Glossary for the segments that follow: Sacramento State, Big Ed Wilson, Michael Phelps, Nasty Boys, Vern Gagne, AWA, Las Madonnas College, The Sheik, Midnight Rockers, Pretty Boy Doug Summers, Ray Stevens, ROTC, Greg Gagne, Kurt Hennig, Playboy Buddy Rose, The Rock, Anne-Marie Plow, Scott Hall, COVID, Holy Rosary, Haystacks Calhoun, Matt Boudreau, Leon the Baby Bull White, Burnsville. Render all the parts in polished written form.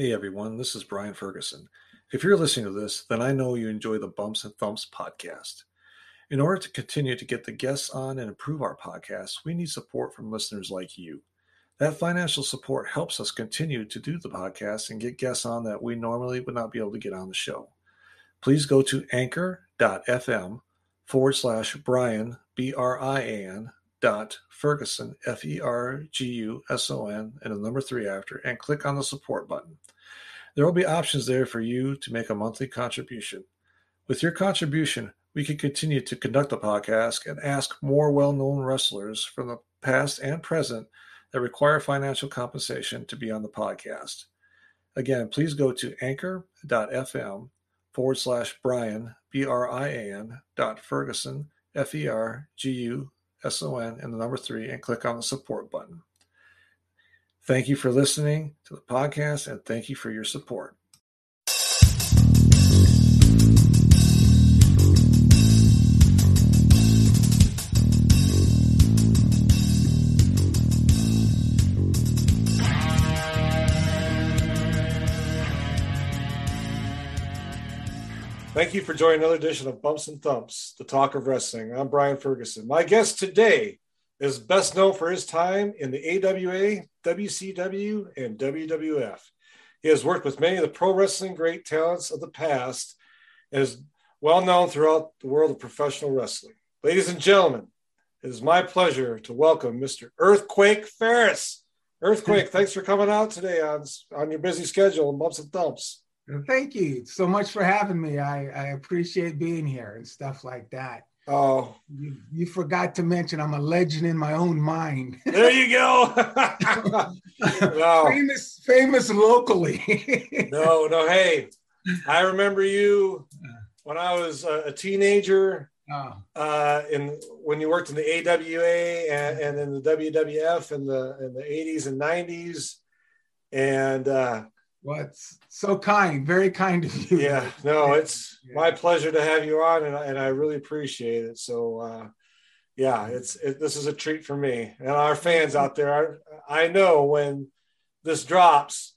Hey everyone, this is Brian Ferguson. If you're listening to this, then I know you enjoy the Bumps and Thumps podcast. In order to continue to get the guests on and improve our podcast, we need support from listeners like you. That financial support helps us continue to do the podcast and get guests on that we normally would not be able to get on the show. Please go to anchor.fm/Brian, B-R-I-A-N, Ferguson, Ferguson, and the number 3 after, and click on the support button. There will be options there for you to make a monthly contribution. With your contribution, we can continue to conduct the podcast and ask more well-known wrestlers from the past and present that require financial compensation to be on the podcast. Again, please go to anchor.fm/Brian, B-R-I-A-N, Ferguson, Ferguson, and the number 3, and click on the support button. Thank you for listening to the podcast, and thank you for your support. Thank you for joining another edition of Bumps and Thumps, the talk of wrestling. I'm Brian Ferguson. My guest today is best known for his time in the AWA, WCW, and WWF. He has worked with many of the pro wrestling great talents of the past and is well known throughout the world of professional wrestling. Ladies and gentlemen, it is my pleasure to welcome Mr. Earthquake Ferris. Earthquake, thanks for coming out today on your busy schedule in Bumps and Thumps. Thank you so much for having me. I appreciate being here and stuff like that. Oh, you forgot to mention I'm a legend in my own mind. There you go. Wow. Famous locally. No. Hey, I remember you when I was a teenager. Oh. When you worked in the AWA and in the WWF in the 80s and 90s, and. Well, it's so kind, very kind of you. Yeah, no, it's my pleasure to have you on, and I really appreciate it. So, this is a treat for me and our fans out there. I know when this drops,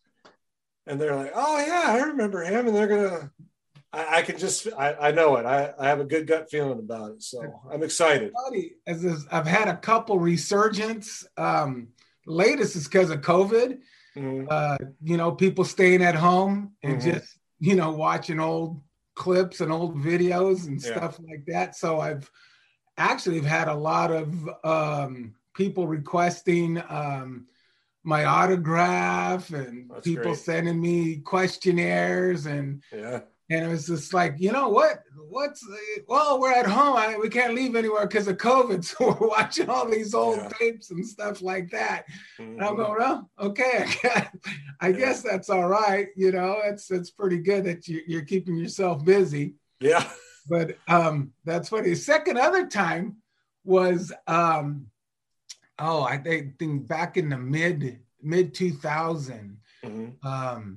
and they're like, "Oh yeah, I remember him," and they're gonna. I know it. I have a good gut feeling about it, so I'm excited. As I've had a couple resurgence. Latest is because of COVID. Mm-hmm. People staying at home and mm-hmm. just, watching old clips and old videos and stuff like that. So I've actually had a lot of people requesting my autograph and that's people great. Sending me questionnaires and and it was just like, we're at home. We can't leave anywhere because of COVID. So we're watching all these old tapes and stuff like that. Mm-hmm. And I'm going, well, okay, I guess that's all right. It's pretty good that you're keeping yourself busy. Yeah. But that's funny. Second other time was, I think back in the mid 2000, mm-hmm.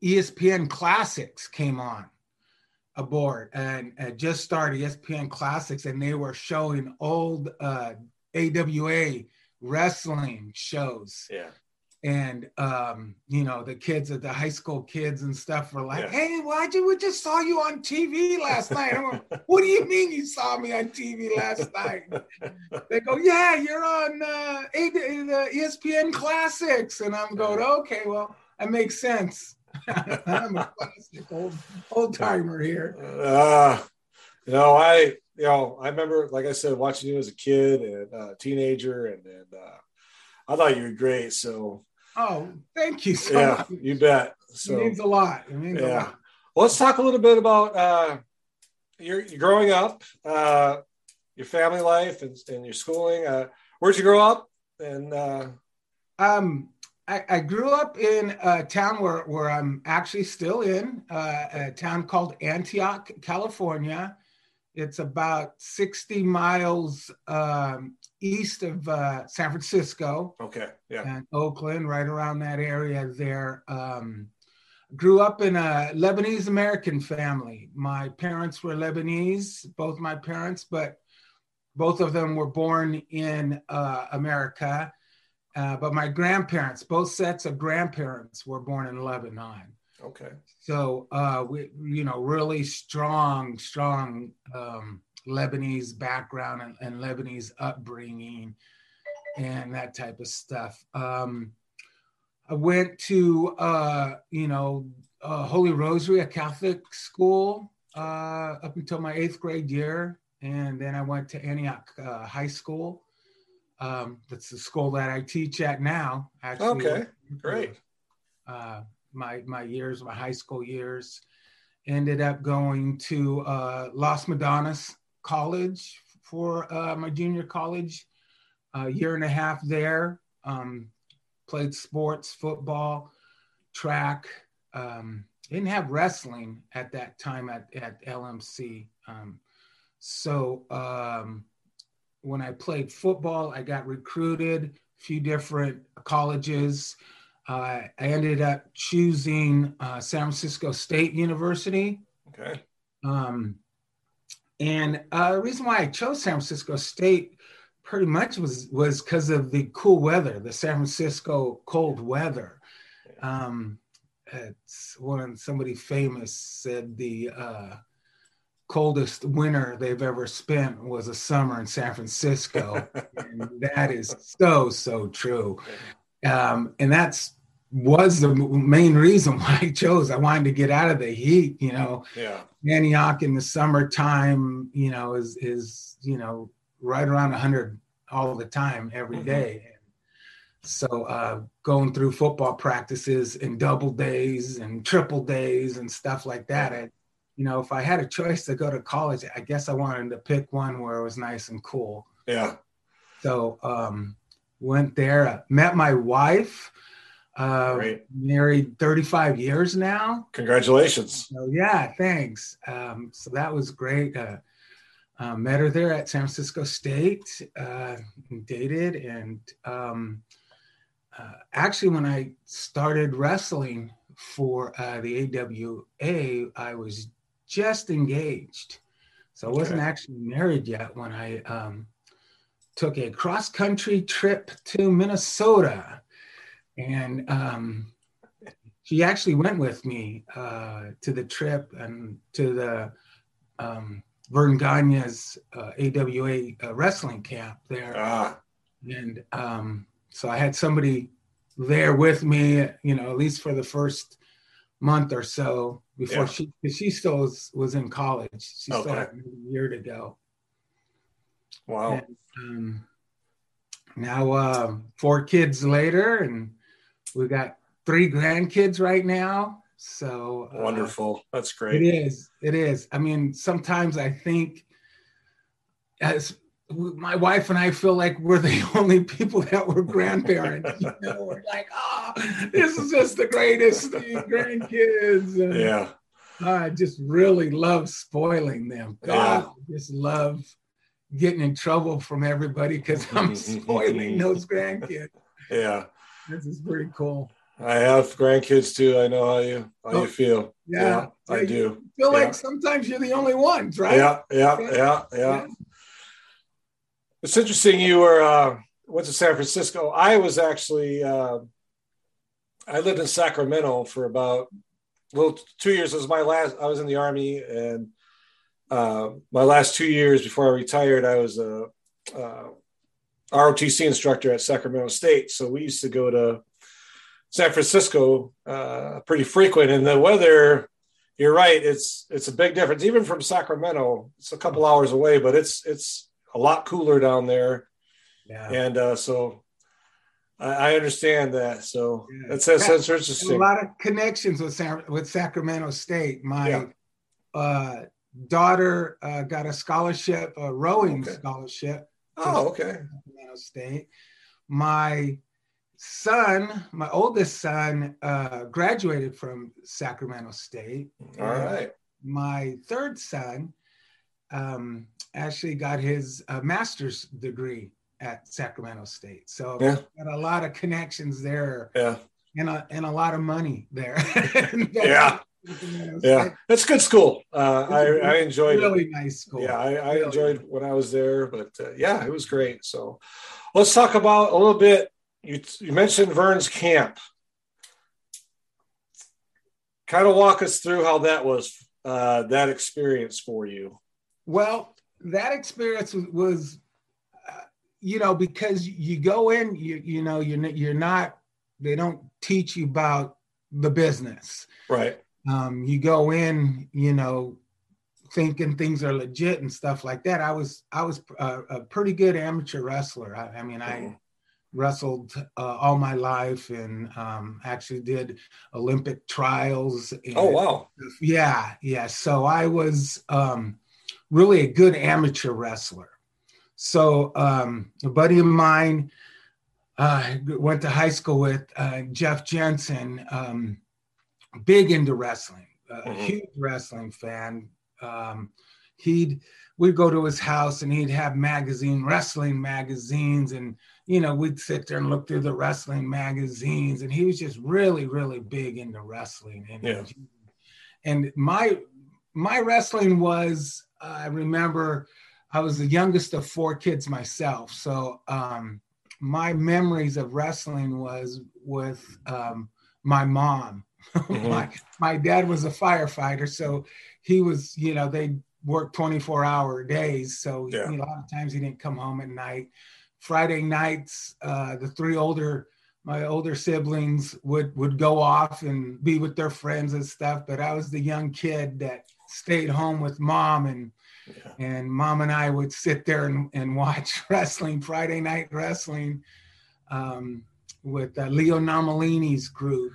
ESPN Classics came on aboard and just started ESPN Classics, and they were showing old AWA wrestling shows. Yeah. And, the kids at the high school kids and stuff were like, hey, we just saw you on TV last night. I'm like, what do you mean you saw me on TV last night? They go, you're on the ESPN Classics. And I'm going, okay, well, that makes sense. I'm a classic old timer here. I remember, like I said, watching you as a kid and teenager, and I thought you were great. So, thank you so much. Yeah, you bet. So it means a lot. Well, let's talk a little bit about your growing up, your family life, and your schooling. Where'd you grow up? And I grew up in a town where I'm actually still in, a town called Antioch, California. It's about 60 miles east of San Francisco. Okay, yeah. And Oakland, right around that area there. Grew up in a Lebanese-American family. My parents were Lebanese, both my parents, but both of them were born in America. But my grandparents, both sets of grandparents, were born in '11-9. Okay. So we, you know, really strong Lebanese background and Lebanese upbringing, and that type of stuff. I went to Holy Rosary, a Catholic school, up until my 8th grade year, and then I went to Antioch High School. That's the school that I teach at now, actually. Okay, great. My high school years, ended up going to Las Madonnas College for my junior college, year and a half there. Played sports, football, track. Didn't have wrestling at that time at LMC. When I played football, I got recruited a few different colleges. I ended up choosing San Francisco State University. Okay. The reason why I chose San Francisco State pretty much was because of the cool weather, the San Francisco cold weather. It's when somebody famous said the coldest winter they've ever spent was a summer in San Francisco. And that is so true. And was the main reason why I chose. I wanted to get out of the heat, you know. Yeah. Antioch in the summertime, you know, is you know, right around 100 all the time every day. And so going through football practices and double days and triple days and stuff like that, you know, if I had a choice to go to college, I guess I wanted to pick one where it was nice and cool. Yeah. So went there, met my wife, married 35 years now. Congratulations. So, yeah, thanks. So that was great. Met her there at San Francisco State, dated. And actually, when I started wrestling for the AWA, I was just engaged. So I wasn't actually married yet when I took a cross-country trip to Minnesota. And she actually went with me to the trip and to the Vern Gagne's AWA wrestling camp there. And so I had somebody there with me, you know, at least for the first month or so before she still was in college. She still had a year to go. Wow. And, now 4 kids later, and we got 3 grandkids right now. So wonderful. That's great. It is. I mean, sometimes I think my wife and I feel like we're the only people that were grandparents. You know, we're like, this is just the greatest thing, grandkids. And, I just really love spoiling them. God, I just love getting in trouble from everybody because I'm spoiling those grandkids. Yeah. This is pretty cool. I have grandkids too. I know how you feel. Yeah, I do. You feel like sometimes you're the only ones, right? Yeah. It's interesting. You went to San Francisco. I was actually, I lived in Sacramento for about 2 years. It was my last, I was in the Army, and my last 2 years before I retired, I was a ROTC instructor at Sacramento State. So we used to go to San Francisco pretty frequent, and the weather, you're right, it's a big difference. Even from Sacramento, it's a couple hours away, but it's a lot cooler down there. Yeah. And so I understand that. So that's interesting. A lot of connections with Sacramento State. My daughter got a scholarship, a rowing scholarship. Sacramento State. My son, my oldest son, graduated from Sacramento State. All right. My third son actually got his master's degree at Sacramento State. So got a lot of connections there, and a lot of money there. That's a good school. I enjoyed really it. Nice school. Yeah, I enjoyed when I was there, but it was great. So let's talk about a little bit You mentioned Vern's camp. Kind of walk us through how that was, that experience for you. Well, that experience was you know, because you go in, you know, you're not, they don't teach you about the business. Right. You go in, you know, thinking things are legit and stuff like that. I was a pretty good amateur wrestler. I mean, I wrestled all my life and actually did Olympic trials. And, oh, wow. Yeah. Yeah. So I was really a good amateur wrestler. So a buddy of mine went to high school with Jeff Jensen, big into wrestling, a huge wrestling fan. We'd go to his house and he'd have wrestling magazines, and you know, we'd sit there and look through the wrestling magazines, and he was just really, really big into wrestling. And, yeah. And my wrestling was, I remember I was the youngest of four kids myself. So my memories of wrestling was with my mom. My dad was a firefighter, so he was, you know, they worked 24-hour days. So yeah. A lot of times he didn't come home at night. Friday nights, my older siblings would go off and be with their friends and stuff. But I was the young kid that stayed home with mom, and yeah. And mom and I would sit there and watch wrestling, Friday night wrestling, with Leo Nomellini's group.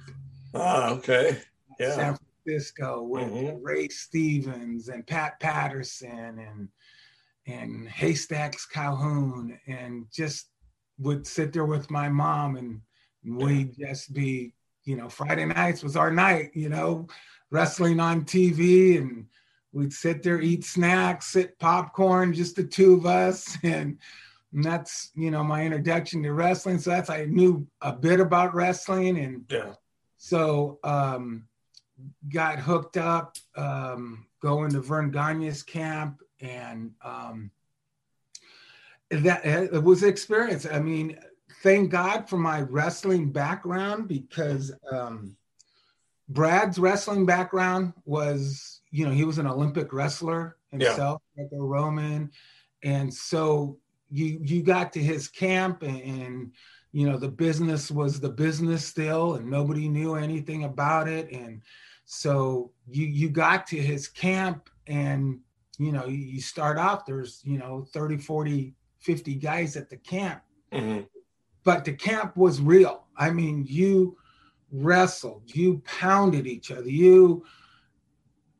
Oh, okay. Yeah. San Francisco with Ray Stevens and Pat Patterson and Haystacks Calhoun, and just would sit there with my mom, and we'd just be, you know, Friday nights was our night, you know, wrestling on TV, and we'd sit there, eat snacks, sit popcorn, just the two of us. And that's, you know, my introduction to wrestling. So that's, I knew a bit about wrestling, and so got hooked up, going to Vern Gagne's camp. And that it was an experience. I mean, thank God for my wrestling background, because Brad's wrestling background was, you know, he was an Olympic wrestler himself, Greco-Roman. And so you got to his camp, and, you know, the business was the business still, and nobody knew anything about it. And so you got to his camp, and you know, you start off, there's, you know, 30, 40, 50 guys at the camp. But the camp was real. I mean, you wrestled, you pounded each other, you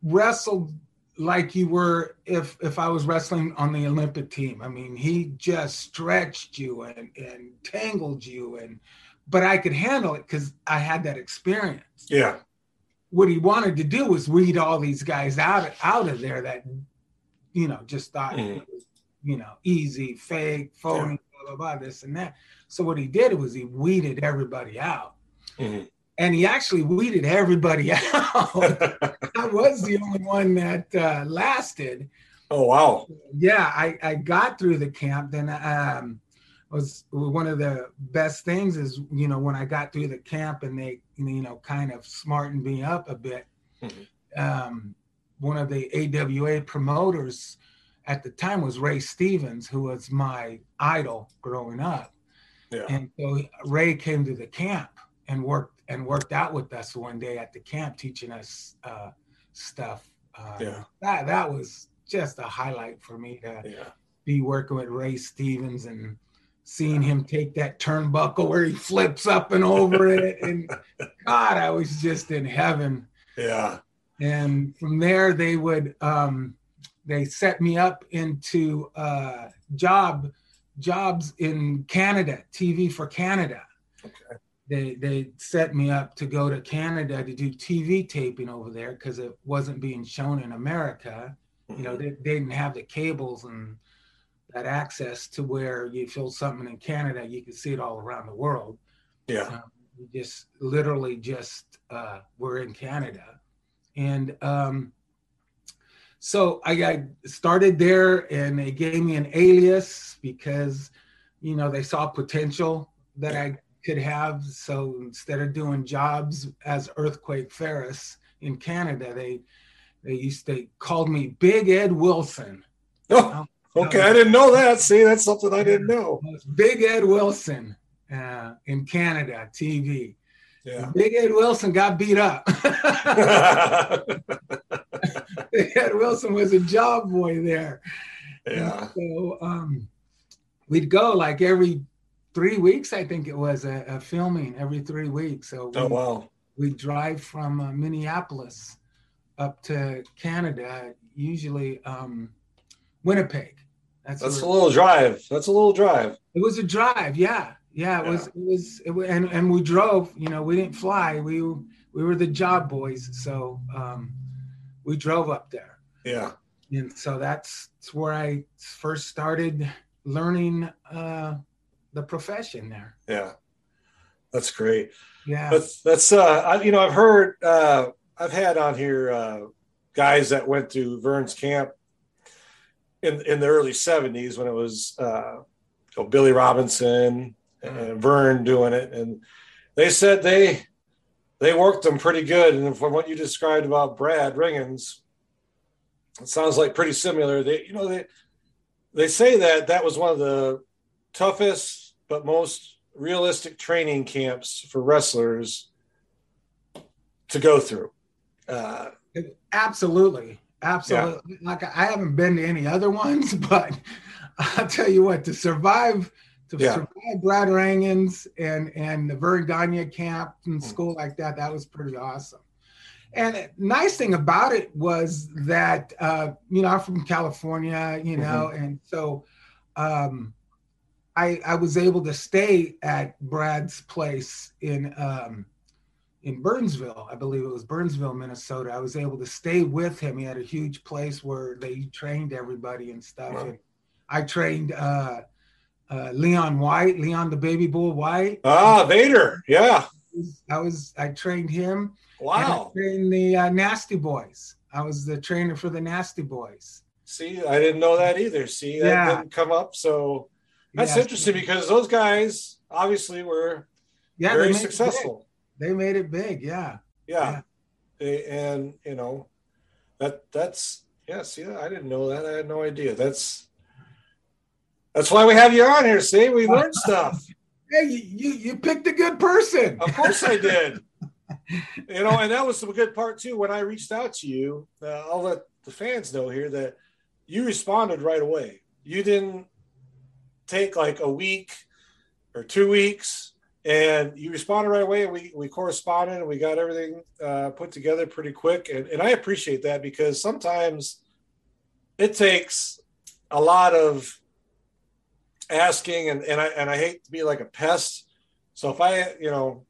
wrestled like you were if I was wrestling on the Olympic team. I mean, he just stretched you and tangled you, but I could handle it because I had that experience. Yeah. What he wanted to do was weed all these guys out of there that, you know, just thought, it was, you know, easy, fake, phony, blah, blah, blah, this and that. So what he did was he weeded everybody out. And he actually weeded everybody out. I was the only one that lasted. Oh, wow. Yeah, I got through the camp. Then was one of the best things is, you know, when I got through the camp and they, you know, kind of smartened me up a bit. One of the AWA promoters at the time was Ray Stevens, who was my idol growing up. Yeah. And so Ray came to the camp and worked out with us one day at the camp, teaching us stuff. That was just a highlight for me to be working with Ray Stevens and seeing him take that turnbuckle where he flips up and over it. And God, I was just in heaven. Yeah. And from there, they would, they set me up into jobs in Canada, TV for Canada. Okay. They set me up to go to Canada to do TV taping over there because it wasn't being shown in America. You know, they didn't have the cables and that access to where you filmed something in Canada, you could see it all around the world. Yeah. You just literally we're in Canada. And so I started there, and they gave me an alias because, you know, they saw potential that I could have. So instead of doing jobs as Earthquake Ferris in Canada, they called me Big Ed Wilson. Oh, okay, I didn't know that. See, that's something I didn't know. Big Ed Wilson in Canada TV. Yeah. Big Ed Wilson got beat up. Big Ed Wilson was a job boy there. Yeah. So we'd go like every 3 weeks, I think it was, a filming every 3 weeks. So we, oh, wow. We'd drive from Minneapolis up to Canada, usually Winnipeg. That's a little drive. That's a little drive. It was a drive, yeah. Yeah, it was, and we drove, you know, we didn't fly. We were the job boys. So we drove up there. Yeah. And so that's where I first started learning the profession there. Yeah. That's great. Yeah. I've heard, I've had on here guys that went to Vern's camp in the early 70s when it was Billy Robinson, and Vern doing it, and they said they worked them pretty good. And from what you described about Brad Ringens, it sounds like pretty similar. They say that was one of the toughest but most realistic training camps for wrestlers to go through. Absolutely. Yeah. Like, I haven't been to any other ones, but I'll tell you what, to survive. To survive Brad Rangens and the Vern Gagne camp and school like that, that was pretty awesome. And the nice thing about it was that, I'm from California, and so I was able to stay at Brad's place in Burnsville. I believe it was Burnsville, Minnesota. I was able to stay with him. He had a huge place where they trained everybody and stuff. Wow. And I trained Leon the Baby Bull White. Ah, Vader, yeah. I trained him. Wow. I trained the Nasty Boys. I was the trainer for the Nasty Boys. See, I didn't know that either. See, that didn't come up. So that's interesting because those guys obviously were very successful. They made it big, yeah. Yeah. I didn't know that. I had no idea. That's why we have you on here. See, we learned stuff. Hey, you picked a good person. Of course I did. And that was the good part too. When I reached out to you, I'll let the fans know here that you responded right away. You didn't take like a week or 2 weeks, and you responded right away. And we corresponded, and we got everything put together pretty quick. And I appreciate that because sometimes it takes a lot of asking, and I hate to be like a pest. So if I, 2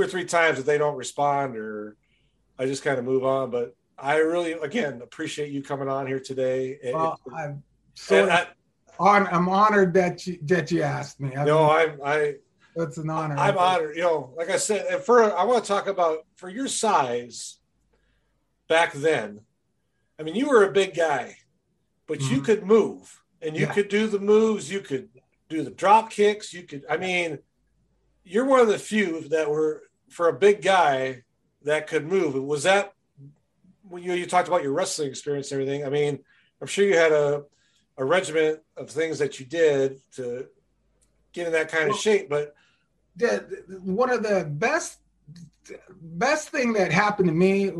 or 3 times that they don't respond, or I just kind of move on. But I really, again, appreciate you coming on here today. I'm honored that you asked me. That's an honor. I'm honored. Like I said, I want to talk about, for your size back then, I mean, you were a big guy, but you could move. And you could do the moves, you could do the drop kicks, you're one of the few that were, for a big guy, that could move. Was that, when you talked about your wrestling experience and everything, I mean, I'm sure you had a regiment of things that you did to get in that kind of shape, but. One of the best thing that happened to me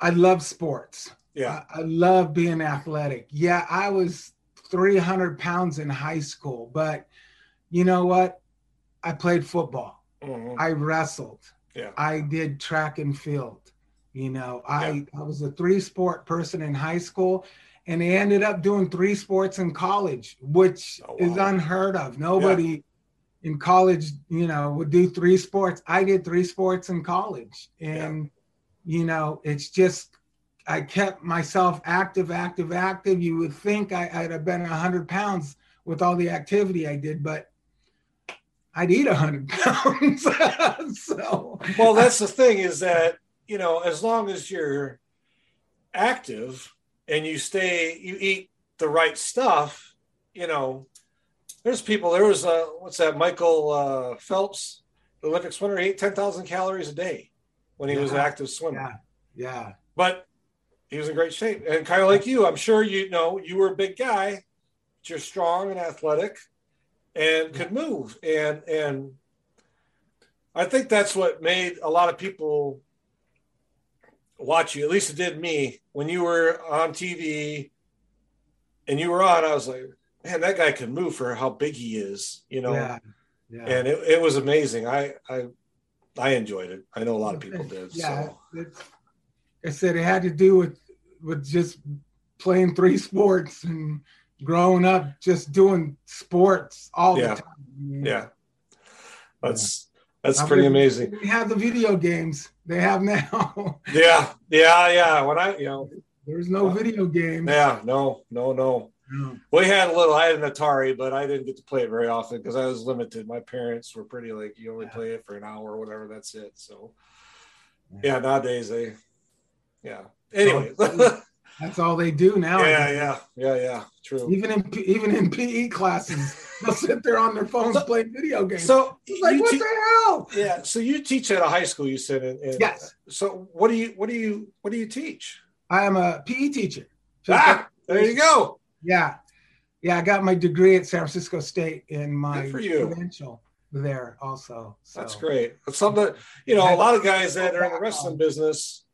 I love sports. Yeah, I love being athletic. Yeah, I was 300 pounds in high school, but you know what? I played football. Mm-hmm. I wrestled. Yeah, I did track and field. I was a 3-sport person in high school, and I ended up doing 3 sports in college, which is unheard of. Nobody in college, would do 3 sports. I did 3 sports in college, and it's just, I kept myself active. You would think I'd have been 100 pounds with all the activity I did, but I'd eat 100 pounds. So, well, that's the thing is that, as long as you're active and you eat the right stuff, There's people. There was what's that? Michael Phelps, the Olympic swimmer, he ate 10,000 calories a day when he was an active swimmer. Yeah. But he was in great shape, and kind of like you, I'm sure you know, you were a big guy, but you're strong and athletic, and could move. And I think that's what made a lot of people watch you. At least it did me. When you were on TV and you were on, I was like, man, that guy can move for how big he is, you know? Yeah, yeah. And it was amazing. I enjoyed it. I know a lot of people did. Yeah, so. I said it had to do with just playing three sports and growing up, just doing sports all the time. Yeah. That's pretty amazing. We have the video games they have now. Yeah. When I, you know. There's no video games. Yeah, no. We had I had an Atari, but I didn't get to play it very often because I was limited. My parents were pretty like, you only play it for an hour or whatever, that's it. So, yeah nowadays they, anyway. That's all they do now. Yeah, true. Even in PE classes, they'll sit there on their phones playing video games. So it's like, what the hell? Yeah, so you teach at a high school, you said. Yes. So what do you teach? I am a PE teacher. There you go. Yeah, I got my degree at San Francisco State in my credential there also. So. That's great. It's something that, you know, a lot of guys that are in the wrestling business,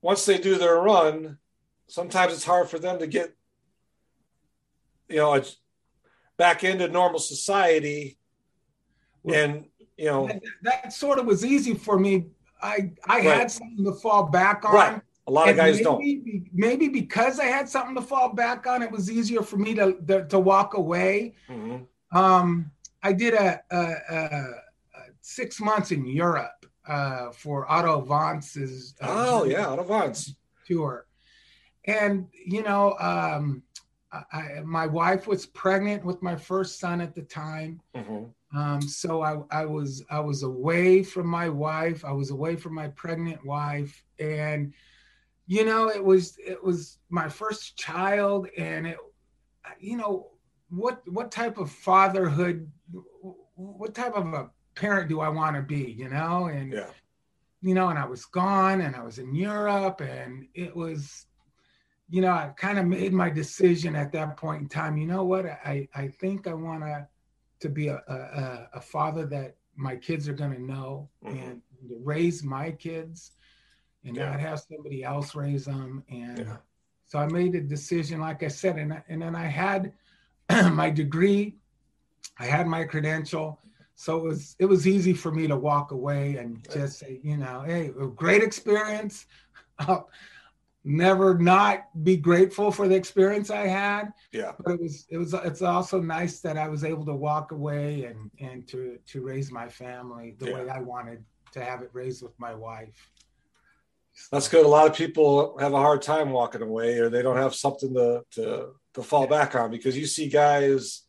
once they do their run, sometimes it's hard for them to get, you know, back into normal society. And, you know. That sort of was easy for me. I had something to fall back on. Right. A lot of guys don't. Maybe because I had something to fall back on, it was easier for me to walk away. Mm-hmm. I did a 6 months in Europe for Otto Vance's Otto Vance tour, and you know, my wife was pregnant with my first son at the time. Mm-hmm. So I was away from my wife. I was away from my pregnant wife, and you know, it was my first child, and it, you know, what type of fatherhood, what type of a parent do I want to be, you know? And, you know, and I was gone, and I was in Europe, and it was, you know, I kind of made my decision at that point in time. You know what? I think I want to be a father that my kids are going to know, mm-hmm. and raise my kids. And not have somebody else raise them. And so I made a decision, like I said, and then I had my degree, I had my credential. So it was easy for me to walk away and just say, you know, hey, a great experience. I'll never not be grateful for the experience I had. Yeah. But it's also nice that I was able to walk away and to raise my family the way I wanted to have it raised with my wife. That's good. A lot of people have a hard time walking away, or they don't have something to fall back on, because you see guys,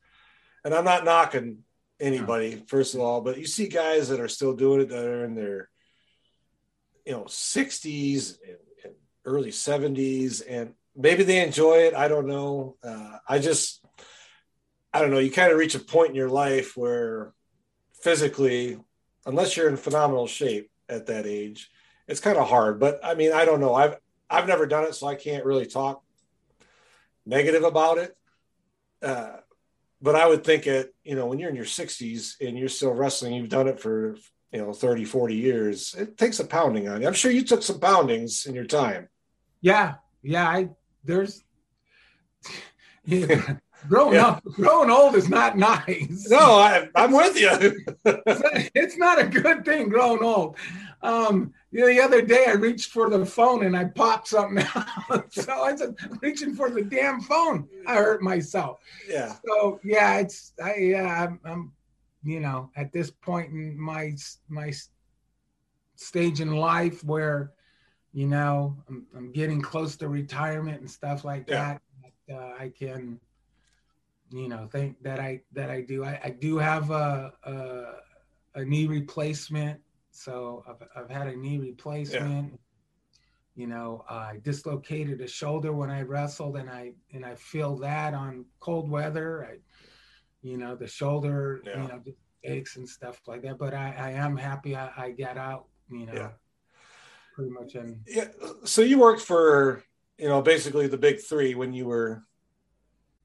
and I'm not knocking anybody, first of all, but you see guys that are still doing it, that are in their, you know, 60s and early 70s, and maybe they enjoy it. I don't know. I don't know. You kind of reach a point in your life where physically, unless you're in phenomenal shape at that age, it's kind of hard. But I mean, I don't know. I've never done it, so I can't really talk negative about it. But I would think it, you know, when you're in your 60s and you're still wrestling, you've done it for, you know, 30, 40 years, it takes a pounding on you. I'm sure you took some poundings in your time. Yeah. Growing up, growing old is not nice. No, I'm with you. It's not a good thing, growing old. You know, the other day I reached for the phone and I popped something out. So I said, reaching for the damn phone, I hurt myself. Yeah. So yeah, I'm, you know, at this point in my stage in life where, you know, I'm getting close to retirement and stuff like that. I can, you know, think that I do. I do have a knee replacement. So I've had a knee replacement. You know, I dislocated a shoulder when I wrestled, and I feel that on cold weather. you know, the shoulder, you know, the aches and stuff like that. But I am happy I got out, you know, pretty much. And so you worked for, you know, basically the big three when you were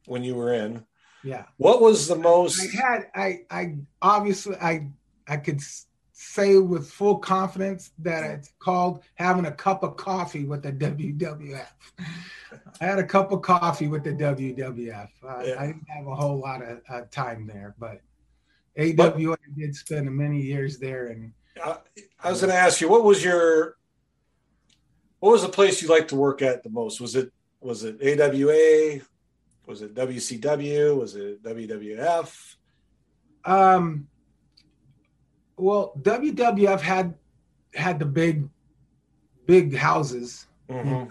in. Yeah. What was the most? I obviously I could say with full confidence that it's called having a cup of coffee with the WWF. I had a cup of coffee with the WWF. I didn't have a whole lot of time there, but AWA did spend many years there. And I was going to ask you, what was the place you liked to work at the most? Was it AWA? Was it WCW? Was it WWF? Well, WWF had the big houses. Mm-hmm.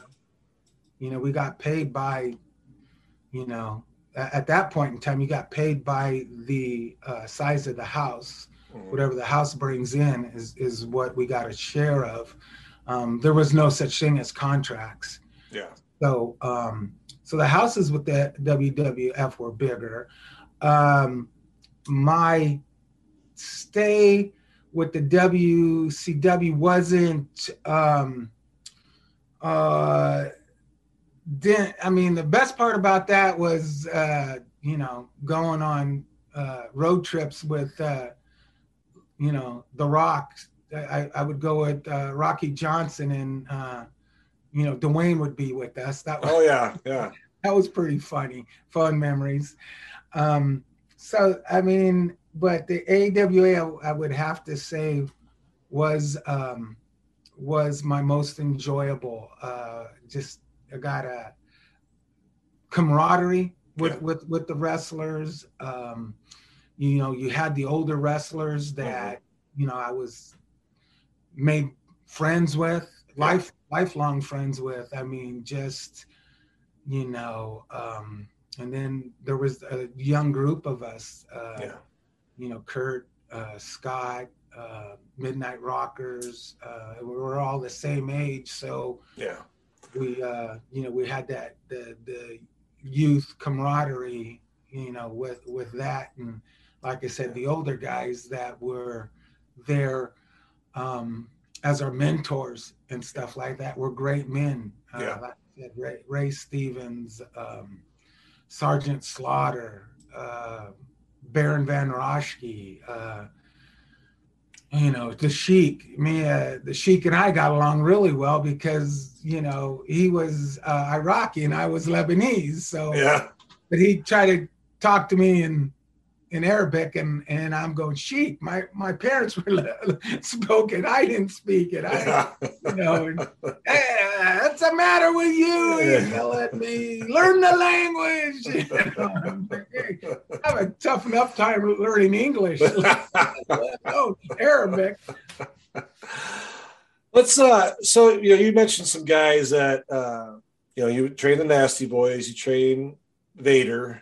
You know, we got paid by, you know, at that point in time, you got paid by the size of the house. Mm-hmm. Whatever the house brings in is what we got a share of. There was no such thing as contracts. Yeah. So, so the houses with the WWF were bigger. My stay with the WCW wasn't the best part about that was you know, going on road trips with you know, The Rock. I would go with Rocky Johnson, and you know, Dwayne would be with us. That was, that was pretty fun memories. So I mean, but the AWA, I would have to say, was my most enjoyable. Just I got a camaraderie with the wrestlers. You know, you had the older wrestlers that you know I was made friends with, lifelong friends with. I mean, just you know, and then there was a young group of us. You know, Kurt, Scott, Midnight Rockers, we were all the same age. So we, you know, we had that, the youth camaraderie, you know, with that. And like I said, the older guys that were there as our mentors and stuff like that were great men. Like I said, Ray Stevens, Sergeant Slaughter, Baron Van Roschke, you know, The Sheik. The Sheik and I got along really well because, you know, he was Iraqi and I was Lebanese. So, but he tried to talk to me in Arabic, and I'm going, Sheik, my parents spoke it. I didn't speak it. You know, and, hey, what's the matter with you? You yell at me, learn the language. You know, like, hey, I have a tough enough time learning English. Oh, Arabic. Let's, so, you know, you mentioned some guys that, you know, you train the Nasty Boys, you train Vader.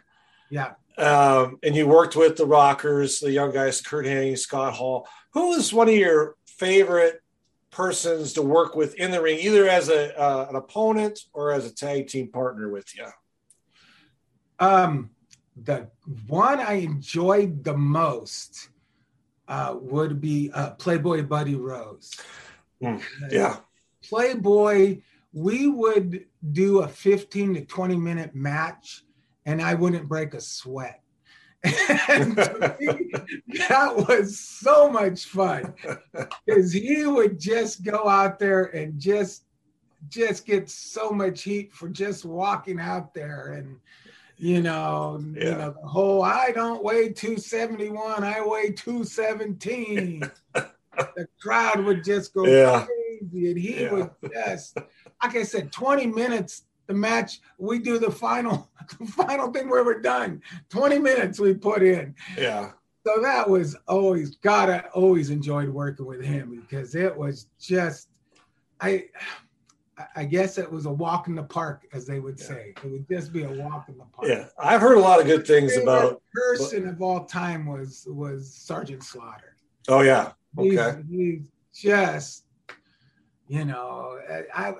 Yeah. And you worked with the Rockers, the young guys, Kurt Hennig, Scott Hall. Who was one of your favorite persons to work with in the ring, either as an opponent or as a tag team partner with you? The one I enjoyed the most would be Playboy Buddy Rose. Playboy, we would do a 15 to 20 minute match, and I wouldn't break a sweat. And to me, that was so much fun, because he would just go out there and just get so much heat for just walking out there. And, you know, the whole, I don't weigh 271, I weigh 217. The crowd would just go crazy. And he would just, like I said, 20 minutes the match, we do the final thing where we're done. 20 minutes we put in. Yeah. So that was always, God, I always enjoyed working with him, because it was just, I guess it was a walk in the park, as they would say. It would just be a walk in the park. Yeah, I've heard a lot of good things about. The person of all time was Sergeant Slaughter. Oh yeah. Okay. He's just, you know,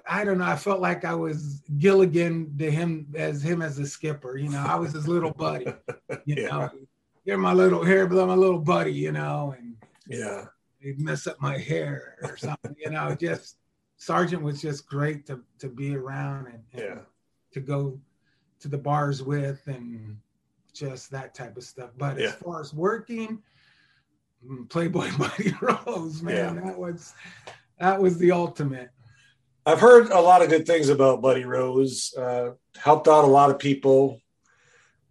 I don't know. I felt like I was Gilligan to him as the skipper. You know, I was his little buddy. You know, You're my little hair, but I'm a little buddy, you know, and yeah, they'd mess up my hair or something, you know. Just Sergeant was just great to be around and yeah, to go to the bars with and just that type of stuff. But yeah, as far as working, Playboy Buddy Rose, man, yeah, that was the ultimate. I've heard a lot of good things about Buddy Rose. Helped out a lot of people,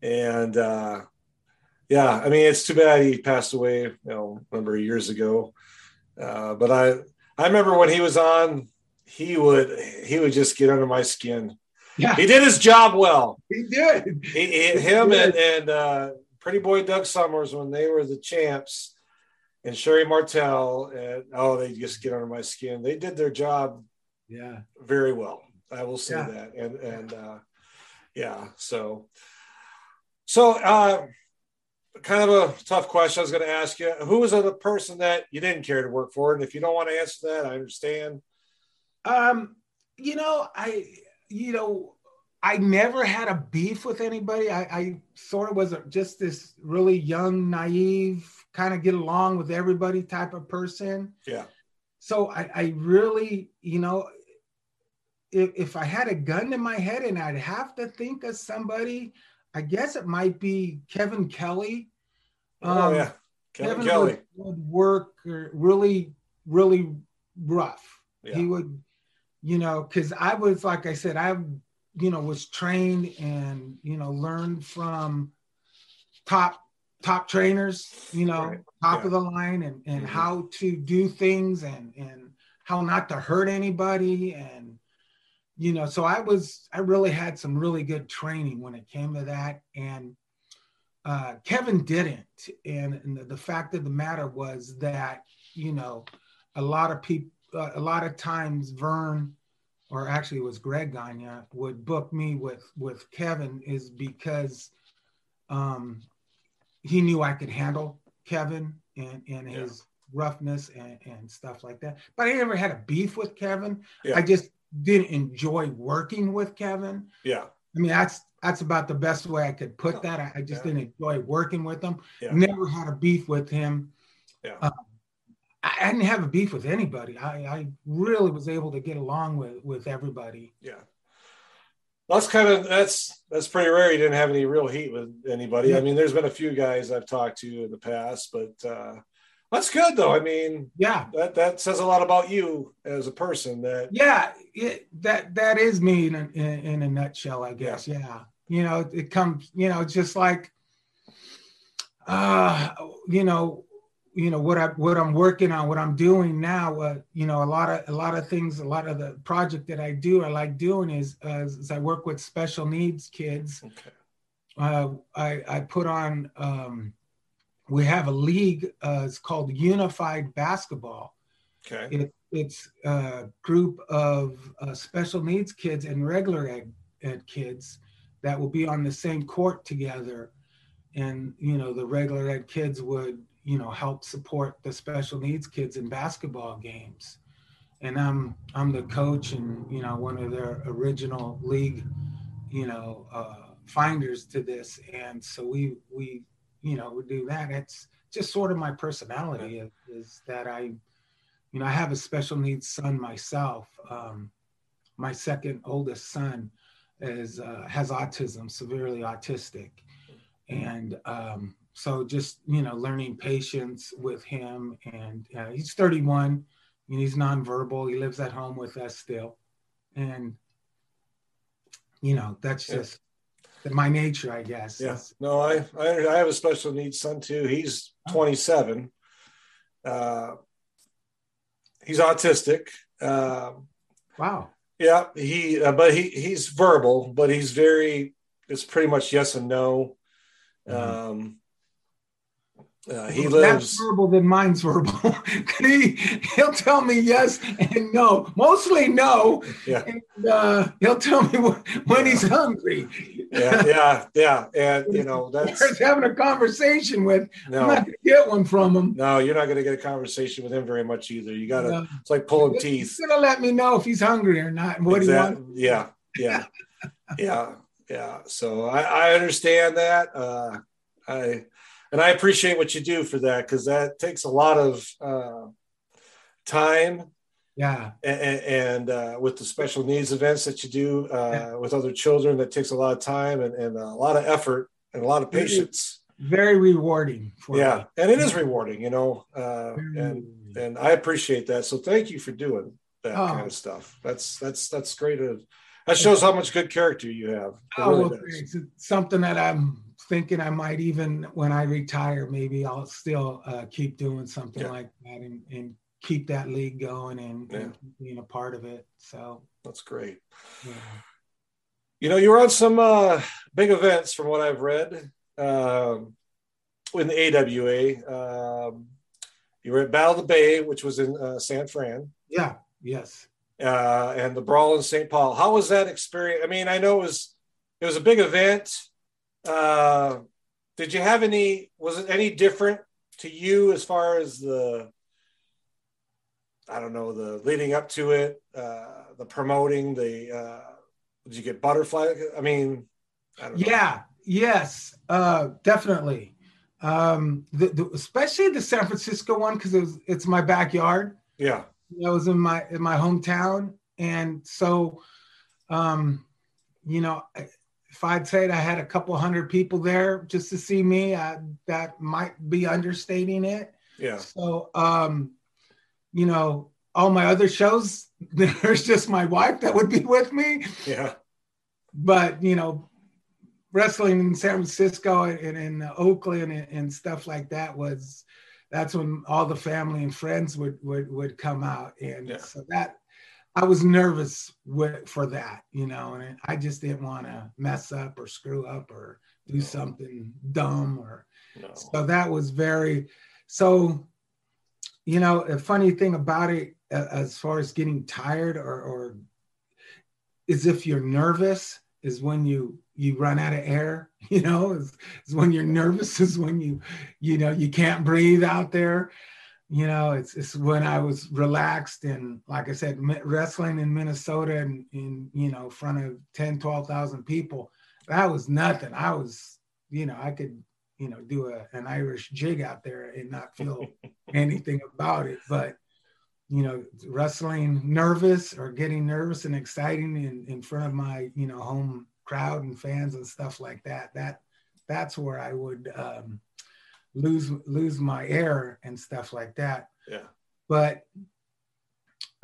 and yeah, I mean, it's too bad he passed away, you know, a number of years ago. But I remember when he was on, he would just get under my skin. Yeah, he did his job well. He did. He did. and Pretty Boy Doug Summers, when they were the champs, and Sherry Martel, and they just get under my skin. They did their job. Yeah, very well. I will say that. And yeah, so kind of a tough question I was going to ask you. Who was the person that you didn't care to work for? And if you don't want to answer that, I understand. I never had a beef with anybody. I sort of was just this really young, naive, kind of get along with everybody type of person. Yeah. So I really, you know, if I had a gun to my head and I'd have to think of somebody, I guess it might be Kevin Kelly. Kevin Kelly would work really, really rough. Yeah. He would, you know, because I was, like I said, I, you know, was trained and, you know, learned from top trainers, you know, right, top of the line, and mm-hmm, how to do things and how not to hurt anybody. And, you know, so I really had some really good training when it came to that. And Kevin didn't. And the fact of the matter was that, you know, a lot of times Vern, or actually it was Greg Gagne, would book me with Kevin is because, he knew I could handle Kevin and his roughness and stuff like that. But I never had a beef with Kevin. Yeah. I just didn't enjoy working with Kevin. Yeah. I mean, that's about the best way I could put that. I just didn't enjoy working with him. Yeah. Never had a beef with him. Yeah. I didn't have a beef with anybody. I really was able to get along with everybody. Yeah. That's kind of that's pretty rare. You didn't have any real heat with anybody. I mean, there's been a few guys I've talked to in the past, but that's good though. I mean, yeah, that says a lot about you as a person. That that is me in a nutshell, I guess. Yeah, yeah. You know, it comes. You know, just like, you know what I'm working on, what I'm doing now, you know, a lot of things, a lot of the project that I do, I like doing is I work with special needs kids. Okay. I put on, we have a league, it's called Unified Basketball. Okay. It's a group of special needs kids and regular ed kids that will be on the same court together. And, you know, the regular ed kids would, you know, help support the special needs kids in basketball games. And I'm the coach and, you know, one of their original league, you know, finders to this. And so we, you know, we do that. It's just sort of my personality is that I have a special needs son myself. My second oldest son has autism, severely autistic. And, so just, you know, learning patience with him, and he's 31 and he's nonverbal. He lives at home with us still. And, you know, that's just my nature, I guess. Yeah. No, I have a special needs son too. He's 27. He's autistic. Wow. Yeah. But he's verbal, but he's it's pretty much yes and no. Mm-hmm. He lives. That's verbal, then mine's verbal. He'll tell me yes and no, mostly no. Yeah. And he'll tell me when he's hungry. Yeah. And you know, that's having a conversation with. No. I'm not gonna get one from him. No, you're not gonna get a conversation with him very much either. You gotta. No. It's like pulling teeth. He's gonna let me know if he's hungry or not. And what exactly. He wants. Yeah. So I understand that. I. And I appreciate what you do for that, because that takes a lot of time. Yeah. And with the special needs events that you do with other children, that takes a lot of time and a lot of effort and a lot of patience. Very rewarding. Yeah. Me. And it is rewarding, you know, and I appreciate that. So thank you for doing that kind of stuff. That's great. That shows how much good character you have. It's something that I'm thinking I might, even when I retire, maybe I'll still keep doing something like that and keep that league going and being a part of it. So that's great. Yeah. You know, you were on some big events from what I've read in the AWA. You were at Battle of the Bay, which was in San Fran. Yeah. Yes. And the brawl in St. Paul. How was that experience? I mean, I know it was a big event. Did you have was it any different to you as far as the leading up to it, the promoting, did you get butterfly? I mean, I don't know. Yeah. Yes. Definitely. Especially the San Francisco one, cause it's my backyard. Yeah. I was in my hometown, and so, you know, if I'd said I had a couple hundred people there just to see me, that might be understating it. Yeah. So, you know, all my other shows, there's just my wife that would be with me. Yeah. But you know, wrestling in San Francisco and in Oakland and stuff like that was. That's when all the family and friends would come out. And so that I was nervous for that, you know, and I just didn't want to mess up or screw up or do something dumb so that was so, you know, a funny thing about it as far as getting tired or is if you're nervous is when you run out of air, you know, is when you're nervous, is when you know, you can't breathe out there. You know, it's when I was relaxed and, like I said, wrestling in Minnesota and in, you know, front of 12,000 people, that was nothing. I was, you know, I could, you know, do an Irish jig out there and not feel anything about it. But, you know, wrestling nervous or getting nervous and exciting in front of my, you know, home crowd and fans and stuff like that, that's where I would lose my air and stuff like that. Yeah. But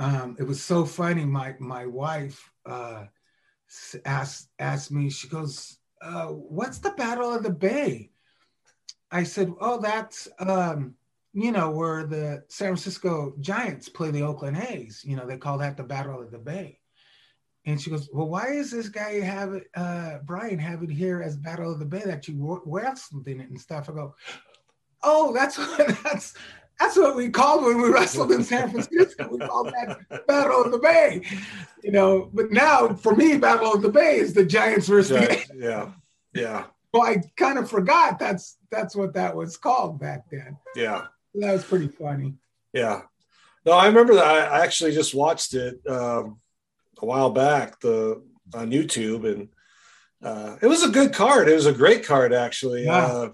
it was so funny. My wife asked me, she goes, what's the Battle of the Bay? I said, oh, that's, you know, where the San Francisco Giants play the Oakland A's. You know, they call that the Battle of the Bay. And she goes, well, why is this guy Brian have it here as Battle of the Bay that you wrestled in it and stuff? I go, oh, that's what we called when we wrestled in San Francisco. We called that Battle of the Bay, you know. But now for me, Battle of the Bay is the Giants versus the Giants. Yeah. Well, I kind of forgot that's what that was called back then. Yeah. That was pretty funny. Yeah. No, I remember that. I actually just watched it. A while back on YouTube, and it was a good card. It was a great card, actually. Yeah.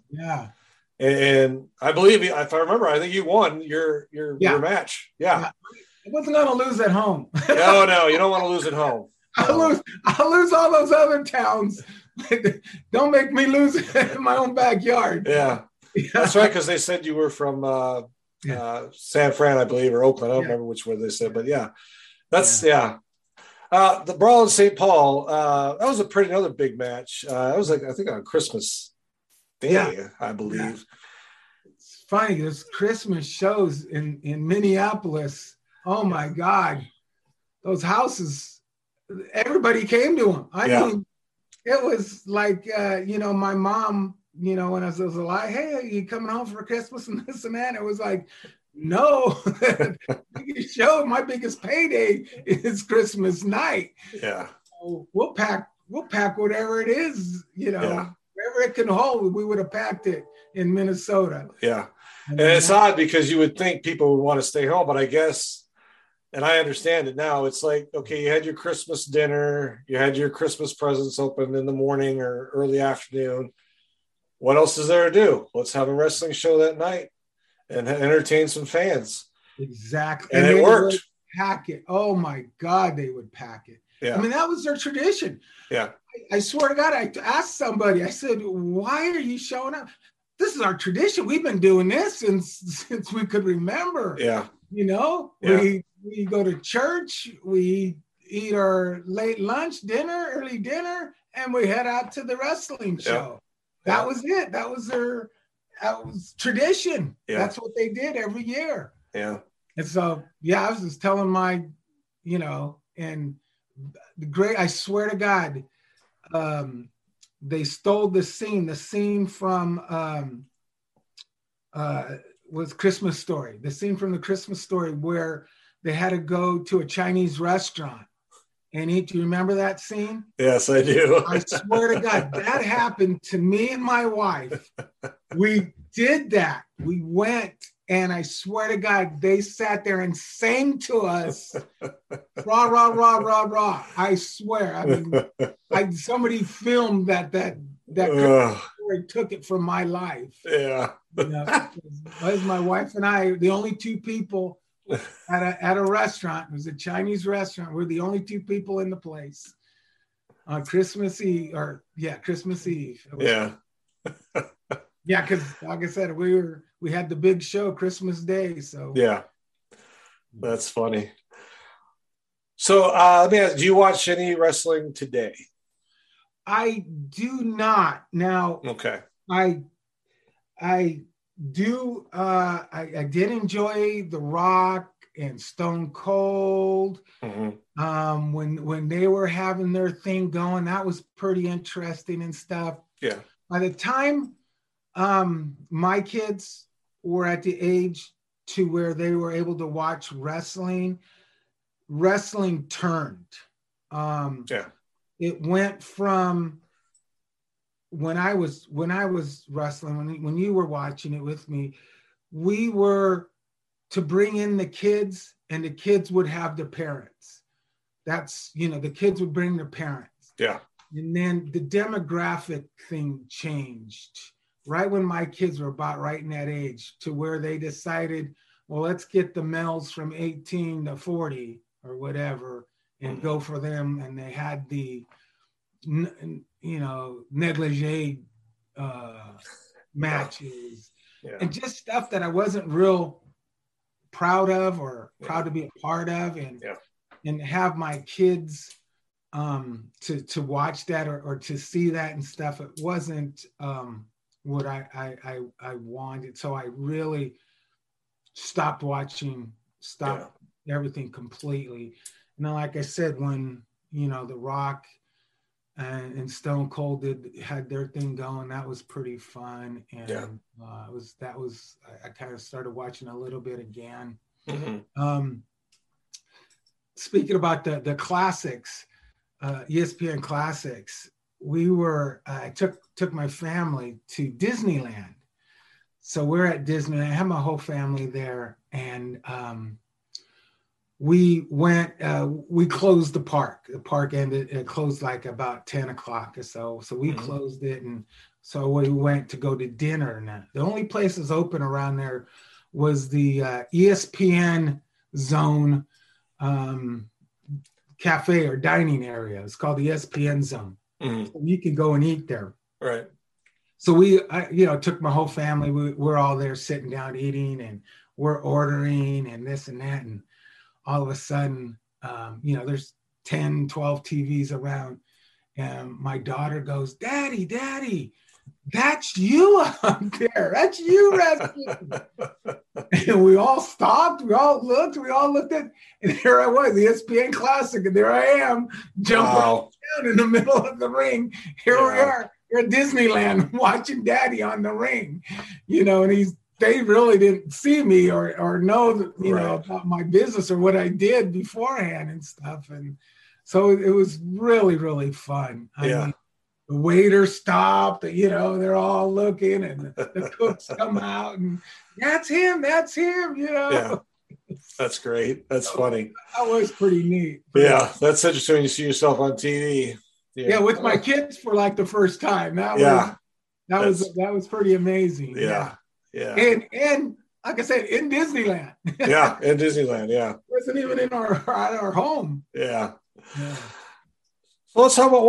And I believe, if I remember, I think you won your match. Yeah. I wasn't going to lose at home. No, you don't want to lose at home. I'll lose all those other towns. Don't make me lose in my own backyard. Yeah. That's right, because they said you were from San Fran, I believe, or Oakland. I don't remember which one they said, but yeah. The brawl in St. Paul, that was another big match. It was like, I think, on Christmas Day, I believe. Yeah. It's funny, there's Christmas shows in Minneapolis. Oh, my God. Those houses, everybody came to them. I mean, it was like, you know, my mom, you know, when I was alive, hey, are you coming home for Christmas and this and that? It was like, no, my biggest payday is Christmas night. Yeah, so we'll pack whatever it is, you know, whatever it can hold. We would have packed it in Minnesota. Yeah, and it's odd because you would think people would want to stay home, but I guess, and I understand it now. It's like, okay, you had your Christmas dinner, you had your Christmas presents opened in the morning or early afternoon. what else is there to do? Let's have a wrestling show that night and entertain some fans. Exactly. And it worked. Pack it. Oh my God, they would pack it. Yeah. I mean, that was their tradition. Yeah. I swear to God, I asked somebody, I said, why are you showing up? This is our tradition. We've been doing this since we could remember. Yeah. You know, yeah. We go to church, we eat our late lunch, dinner, early dinner, and we head out to the wrestling show. Yeah. That was it. That was tradition. Yeah. That's what they did every year. Yeah. And so, yeah, I was just telling my, you know, and the great, I swear to God, they stole the scene from was Christmas Story, the scene from the Christmas Story where they had to go to a Chinese restaurant and eat. Do you remember that scene? Yes, I do. I swear to God, that happened to me and my wife. We did that. We went. And I swear to God, they sat there and sang to us, rah, rah, rah, rah, rah. I swear. I mean, somebody filmed that story, took it from my life. Yeah. You know, because my wife and I, the only two people at a restaurant, it was a Chinese restaurant. We're the only two people in the place on Christmas Eve. Yeah. Yeah, because like I said, we had the big show Christmas Day, so. Yeah, that's funny. So let me ask, do you watch any wrestling today? I do not. Now, okay. I do, I did enjoy The Rock and Stone Cold. Mm-hmm. When they were having their thing going, that was pretty interesting and stuff. Yeah. By the time my kids were at the age to where they were able to watch wrestling turned. It went from when I was wrestling, when you were watching it with me, we were to bring in the kids and the kids would have their parents. That's, you know, the kids would bring their parents. Yeah. And then the demographic thing changed. Right when my kids were about right in that age to where they decided, well, let's get the males from 18 to 40 or whatever and go for them. And they had the, you know, negligee matches and just stuff that I wasn't real proud of or proud to be a part of and have my kids to watch that or to see that and stuff. It wasn't... what I wanted. So I really stopped watching, everything completely. Now, like I said, when, you know, The Rock and Stone Cold had their thing going, that was pretty fun. And I kind of started watching a little bit again. Mm-hmm. Speaking about the classics, ESPN Classics, we were, I took my family to Disneyland. So we're at Disneyland. I had my whole family there. And we went, we closed the park. The park ended, it closed like about 10 o'clock or so. So we closed it. And so we went to go to dinner. And the only places open around there was the ESPN Zone cafe or dining area. It's called the ESPN Zone. Mm-hmm. So you can go and eat there. Right. So I took my whole family. We're all there sitting down eating and we're ordering and this and that. And all of a sudden, you know, there's 10, 12 TVs around. And my daughter goes, Daddy, that's you up there. That's you wrestling. And we all stopped. We all looked at, and there I was, the ESPN Classic. And there I am, jumping down in the middle of the ring. Here we are. We're at Disneyland watching Daddy on the ring. You know, and they really didn't see me or know, you know, about my business or what I did beforehand and stuff. And so it was really, really fun. I mean, the waiter stopped, you know, they're all looking and the cooks come out and that's him, you know. Yeah. That's great. That's funny. That was pretty neat. Yeah, that's interesting. You see yourself on TV. Yeah, with my kids for like the first time. That was That was pretty amazing. Yeah. And like I said, in Disneyland. Yeah, in Disneyland. Yeah. It wasn't even in our home. Yeah. So let's talk about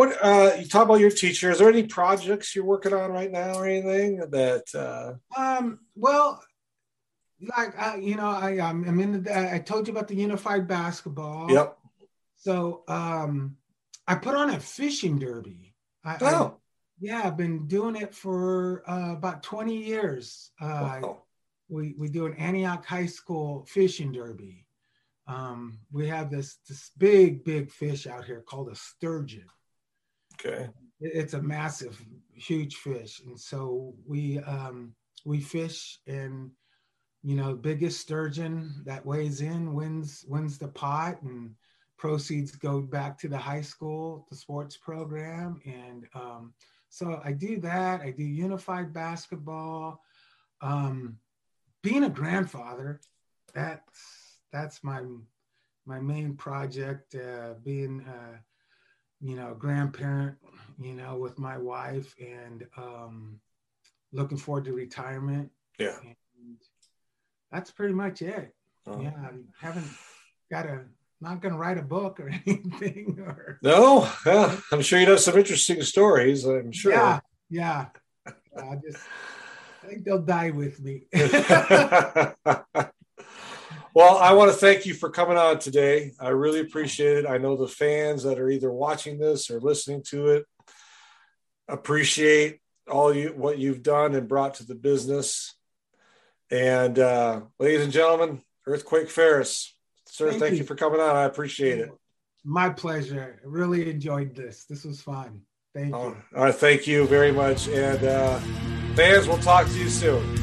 you talk about your teacher. Is there any projects you're working on right now or anything that? I told you about the Unified Basketball. Yep. So I put on a fishing derby. I've been doing it for about 20 years. Wow. We do an Antioch High School fishing derby. We have this big fish out here called a sturgeon. Okay. It's a massive, huge fish. And so we fish, and biggest sturgeon that weighs in wins the pot, and proceeds go back to the high school, the sports program. And so I do that. I do Unified Basketball. Being a grandfather, that's my main project, being a grandparent, with my wife, and looking forward to retirement. Yeah. And that's pretty much it. Oh. Yeah, I haven't not going to write a book or anything. No, yeah. I'm sure you'd have some interesting stories, I'm sure. Yeah. I think they'll die with me. Well, I want to thank you for coming on today. I really appreciate it. I know the fans that are either watching this or listening to it appreciate what you've done and brought to the business. And ladies and gentlemen, Earthquake Ferris, sir, thank you for coming on. I appreciate it. My pleasure. I really enjoyed this. This was fun. Thank you. All right, thank you very much. And fans, we'll talk to you soon.